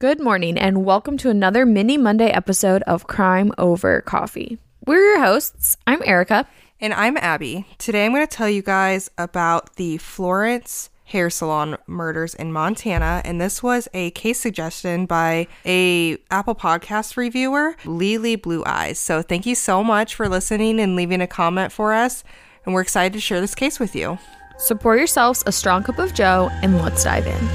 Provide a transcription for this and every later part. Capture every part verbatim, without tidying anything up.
Good morning and welcome to another mini Monday episode of Crime Over Coffee. We're your hosts. I'm Erica. And I'm Abby. Today I'm going to tell you guys about the Florence hair salon murders in Montana. And this was a case suggestion by a Apple Podcast reviewer, Lily Blue Eyes. So thank you so much for listening and leaving a comment for us. And we're excited to share this case with you. So pour yourselves a strong cup of joe and let's dive in.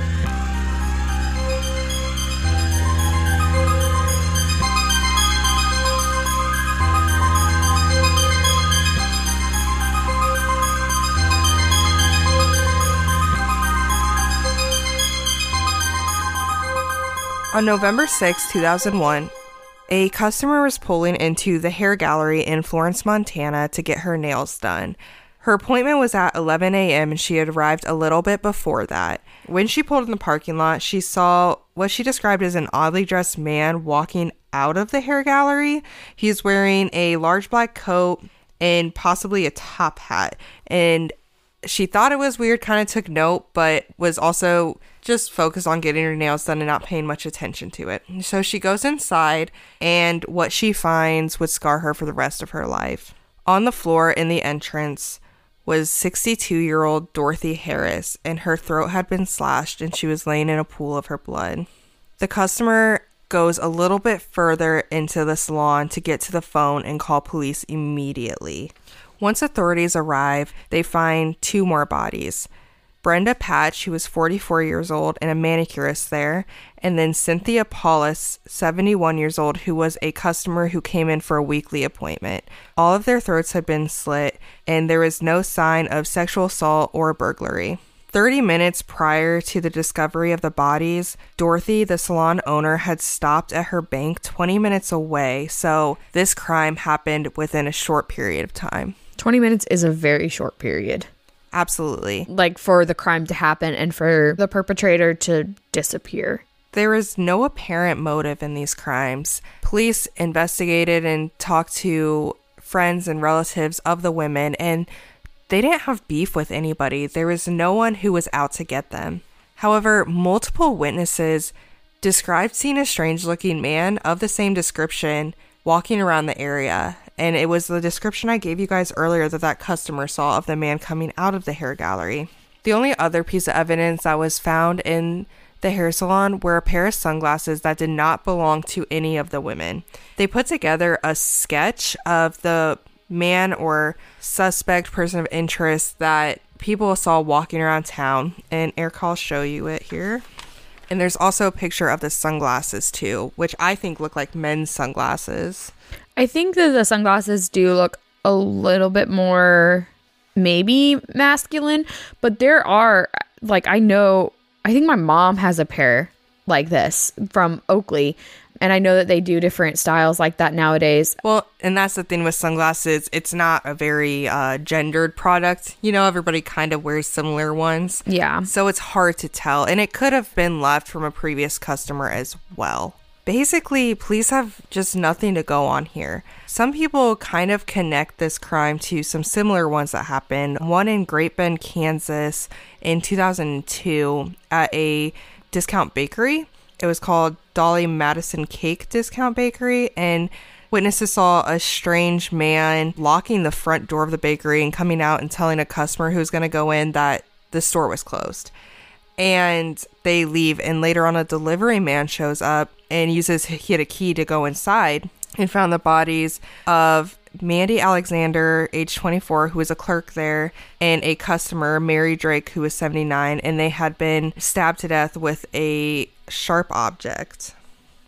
On November sixth, two thousand one, a customer was pulling into the hair gallery in Florence, Montana to get her nails done. Her appointment was at eleven a.m. and she had arrived a little bit before that. When she pulled in the parking lot, she saw what she described as an oddly dressed man walking out of the hair gallery. He's wearing a large black coat and possibly a top hat. And she thought it was weird, kind of took note, but was also just focused on getting her nails done and not paying much attention to it. So she goes inside, and what she finds would scar her for the rest of her life. On the floor in the entrance was sixty-two-year-old Dorothy Harris, and her throat had been slashed, and she was laying in a pool of her blood. The customer goes a little bit further into the salon to get to the phone and call police immediately. Once authorities arrive, they find two more bodies. Brenda Patch, who was forty-four years old and a manicurist there, and then Cynthia Paulus, seventy-one years old, who was a customer who came in for a weekly appointment. All of their throats had been slit, and there was no sign of sexual assault or burglary. Thirty minutes prior to the discovery of the bodies, Dorothy, the salon owner, had stopped at her bank twenty minutes away, so this crime happened within a short period of time. twenty minutes is a very short period. Absolutely. Like, for the crime to happen and for the perpetrator to disappear. There is no apparent motive in these crimes. Police investigated and talked to friends and relatives of the women, and they didn't have beef with anybody. There was no one who was out to get them. However, multiple witnesses described seeing a strange-looking man of the same description walking around the area. And it was the description I gave you guys earlier that that customer saw of the man coming out of the hair gallery. The only other piece of evidence that was found in the hair salon were a pair of sunglasses that did not belong to any of the women. They put together a sketch of the man or suspect person of interest that people saw walking around town. And Eric, I'll show you it here. And there's also a picture of the sunglasses too, which I think look like men's sunglasses. I think that the sunglasses do look a little bit more maybe masculine, but there are, like, I know, I think my mom has a pair like this from Oakley, and I know that they do different styles like that nowadays. Well, and that's the thing with sunglasses. It's not a very uh, gendered product. You know, everybody kind of wears similar ones. Yeah. So it's hard to tell, and it could have been left from a previous customer as well. Basically, police have just nothing to go on here. Some people kind of connect this crime to some similar ones that happened. One in Great Bend, Kansas in two thousand two at a discount bakery. It was called Dolly Madison Cake Discount Bakery, and witnesses saw a strange man locking the front door of the bakery and coming out and telling a customer who was going to go in that the store was closed. And they leave, and later on a delivery man shows up and uses he had a key to go inside and found the bodies of Mandy Alexander, age twenty-four, who was a clerk there, and a customer, Mary Drake, who was seventy-nine, and they had been stabbed to death with a sharp object.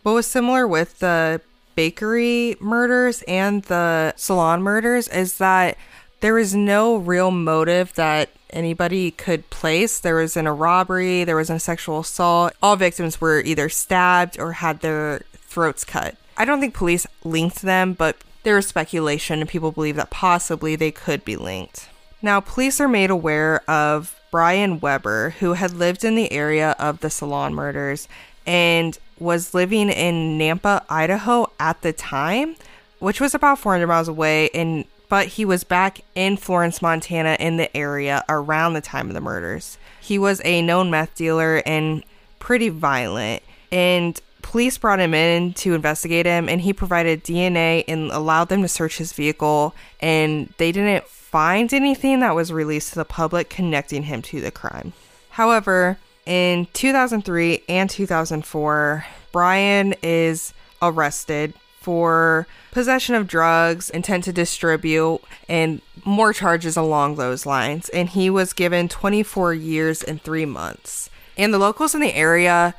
What was similar with the bakery murders and the salon murders is that there was no real motive that anybody could place. There wasn't a robbery. There wasn't a sexual assault. All victims were either stabbed or had their throats cut. I don't think police linked them, but there was speculation and people believe that possibly they could be linked. Now, police are made aware of Brian Weber, who had lived in the area of the salon murders and was living in Nampa, Idaho at the time, which was about four hundred miles away, and but he was back in Florence, Montana, in the area around the time of the murders. He was a known meth dealer and pretty violent. and police brought him in to investigate him, and he provided D N A and allowed them to search his vehicle, and they didn't find anything that was released to the public connecting him to the crime. However, in two thousand three and two thousand four, Brian is arrested for possession of drugs, intent to distribute, and more charges along those lines. And he was given twenty-four years and three months. And the locals in the area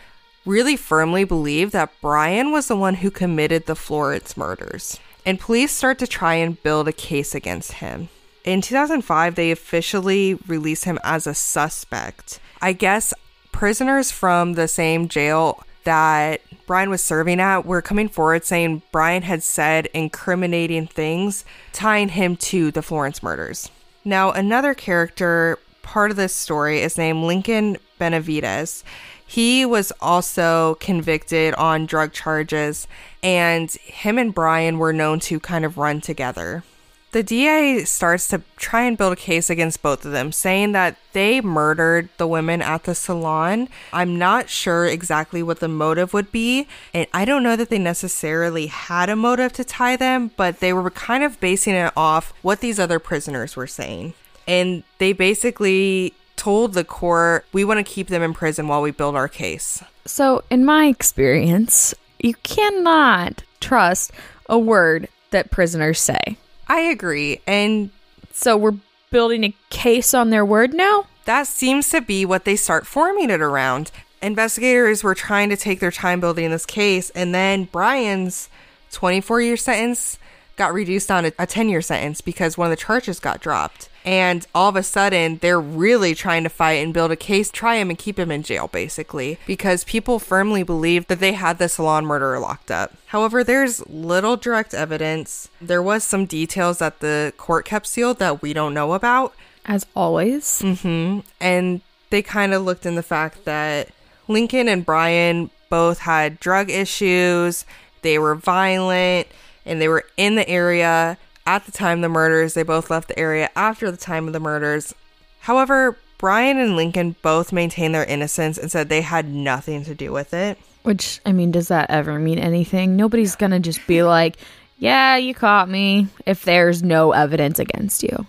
really firmly believe that Brian was the one who committed the Florence murders. And police start to try and build a case against him. In two thousand five, they officially release him as a suspect. I guess prisoners from the same jail that Brian was serving at were coming forward saying Brian had said incriminating things, tying him to the Florence murders. Now, another character, part of this story, is named Lincoln Benavides. He was also convicted on drug charges, and him and Brian were known to kind of run together. The D A starts to try and build a case against both of them, saying that they murdered the women at the salon. I'm not sure exactly what the motive would be, and I don't know that they necessarily had a motive to tie them, but they were kind of basing it off what these other prisoners were saying. And they basically told the court, we want to keep them in prison while we build our case. So in my experience, you cannot trust a word that prisoners say. I agree. And so we're building a case on their word now? That seems to be what they start forming it around. Investigators were trying to take their time building this case, and then Brian's twenty-four-year sentence got reduced down to a ten-year sentence because one of the charges got dropped. And all of a sudden, they're really trying to fight and build a case, try him and keep him in jail, basically, because people firmly believe that they had the salon murderer locked up. However, there's little direct evidence. There was some details that the court kept sealed that we don't know about. As always. Mm-hmm. And they kind of looked in the fact that Lincoln and Brian both had drug issues, they were violent, and they were in the area at the time of the murders. They both left the area after the time of the murders. However, Brian and Lincoln both maintained their innocence and said they had nothing to do with it. Which, I mean, does that ever mean anything? Nobody's going to just be like, yeah, you caught me, if there's no evidence against you.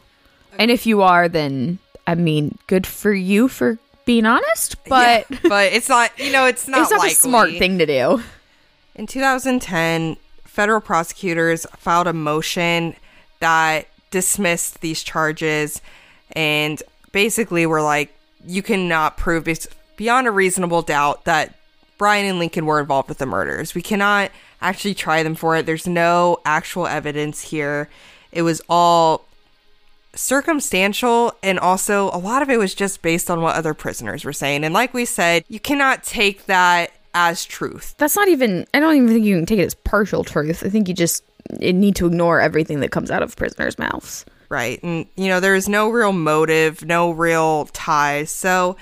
And if you are, then, I mean, good for you for being honest. But yeah, but it's not, you know, it's not, it's not a smart thing to do. In two thousand ten, federal prosecutors filed a motion that dismissed these charges and basically were like, you cannot prove beyond a reasonable doubt that Brian and Lincoln were involved with the murders. We cannot actually try them for it. There's no actual evidence here. It was all circumstantial, and also a lot of it was just based on what other prisoners were saying. And like we said, you cannot take that as truth. That's not even, I don't even think you can take it as partial truth. I think you just You need to ignore everything that comes out of prisoners' mouths. Right. And, you know, there is no real motive, no real ties. So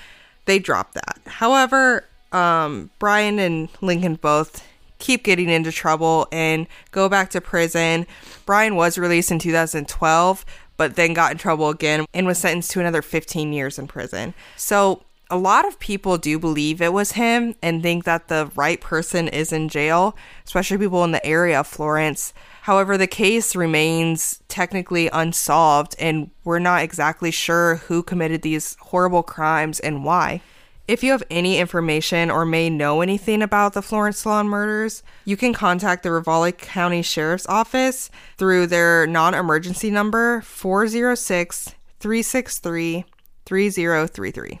they dropped that. However, um, Brian and Lincoln both keep getting into trouble and go back to prison. Brian was released in two thousand twelve, but then got in trouble again and was sentenced to another fifteen years in prison. So a lot of people do believe it was him and think that the right person is in jail, especially people in the area of Florence. However, the case remains technically unsolved, and we're not exactly sure who committed these horrible crimes and why. If you have any information or may know anything about the Florence salon murders, you can contact the Rivale County Sheriff's Office through their non-emergency number four oh six, three six three, three oh three three.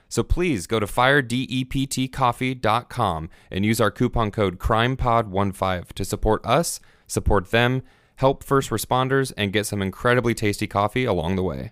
So please go to fire dept coffee dot com and use our coupon code crime pod fifteen to support us, support them, help first responders, and get some incredibly tasty coffee along the way.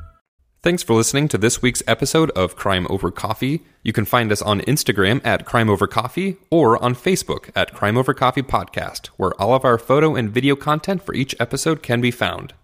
Thanks for listening to this week's episode of Crime Over Coffee. You can find us on Instagram at Crime Over Coffee or on Facebook at Crime Over Coffee Podcast, where all of our photo and video content for each episode can be found.